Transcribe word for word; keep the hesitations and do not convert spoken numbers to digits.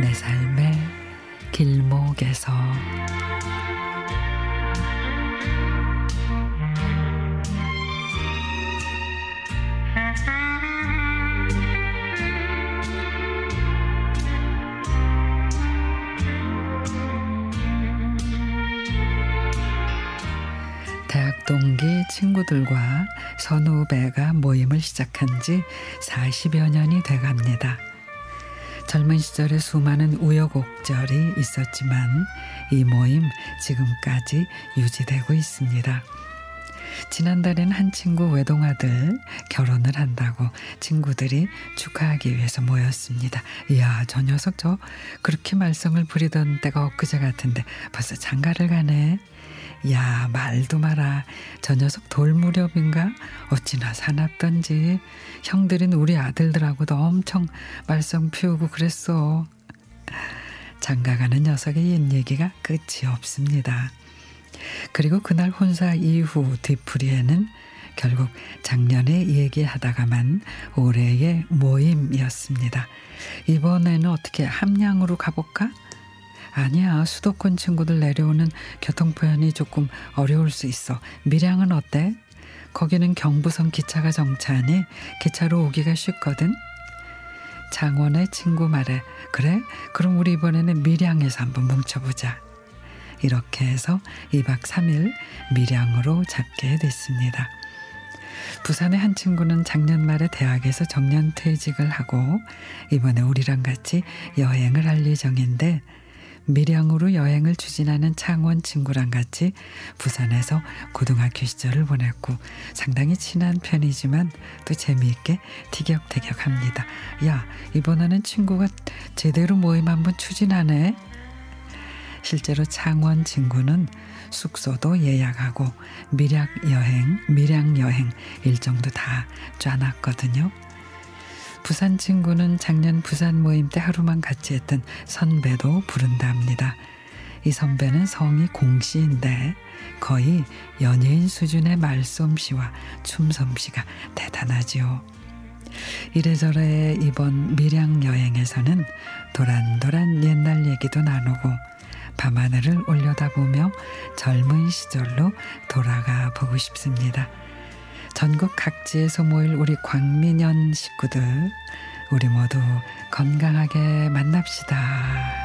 내 삶의 길목에서 대학 동기 친구들과 선후배가 모임을 시작한 지 사십여 년이 돼갑니다. 젊은 시절에 수많은 우여곡절이 있었지만 이 모임 지금까지 유지되고 있습니다. 지난달엔 한 친구 외동아들 결혼을 한다고 친구들이 축하하기 위해서 모였습니다. 이야, 저 녀석 저 그렇게 말썽을 부리던 때가 엊그제 같은데 벌써 장가를 가네. 야, 말도 마라. 저 녀석 돌 무렵인가 어찌나 사납던지. 형들인 우리 아들들하고도 엄청 말썽 피우고 그랬어. 장가가는 녀석의 옛 얘기가 끝이 없습니다. 그리고 그날 혼사 이후 뒤풀이에는 결국 작년에 얘기하다가만 올해의 모임이었습니다. 이번에는 어떻게 함양으로 가볼까? 아니야, 수도권 친구들 내려오는 교통편이 조금 어려울 수 있어. 밀양은 어때? 거기는 경부선 기차가 정차하니 기차로 오기가 쉽거든. 창원의 친구 말에 그래? 그럼 우리 이번에는 밀양에서 한번 뭉쳐보자. 이렇게 해서 이박 삼일 밀양으로 잡게 됐습니다. 부산의 한 친구는 작년 말에 대학에서 정년 퇴직을 하고 이번에 우리랑 같이 여행을 할 예정인데 밀양으로 여행을 추진하는 창원 친구랑 같이 부산에서 고등학교 시절을 보냈고 상당히 친한 편이지만 또 재미있게 티격태격합니다. 야, 이번에는 친구가 제대로 모임 한번 추진하네. 실제로 창원 친구는 숙소도 예약하고 밀양 여행, 밀양 여행 일정도 다 짜놨거든요. 부산 친구는 작년 부산 모임 때 하루만 같이 했던 선배도 부른답니다. 이 선배는 성이 공씨인데 거의 연예인 수준의 말솜씨와 춤솜씨가 대단하지요. 이래저래 이번 밀양 여행에서는 도란도란 옛날 얘기도 나누고 밤하늘을 올려다보며 젊은 시절로 돌아가 보고 싶습니다. 전국 각지에서 모일 우리 광민연 식구들, 우리 모두 건강하게 만납시다.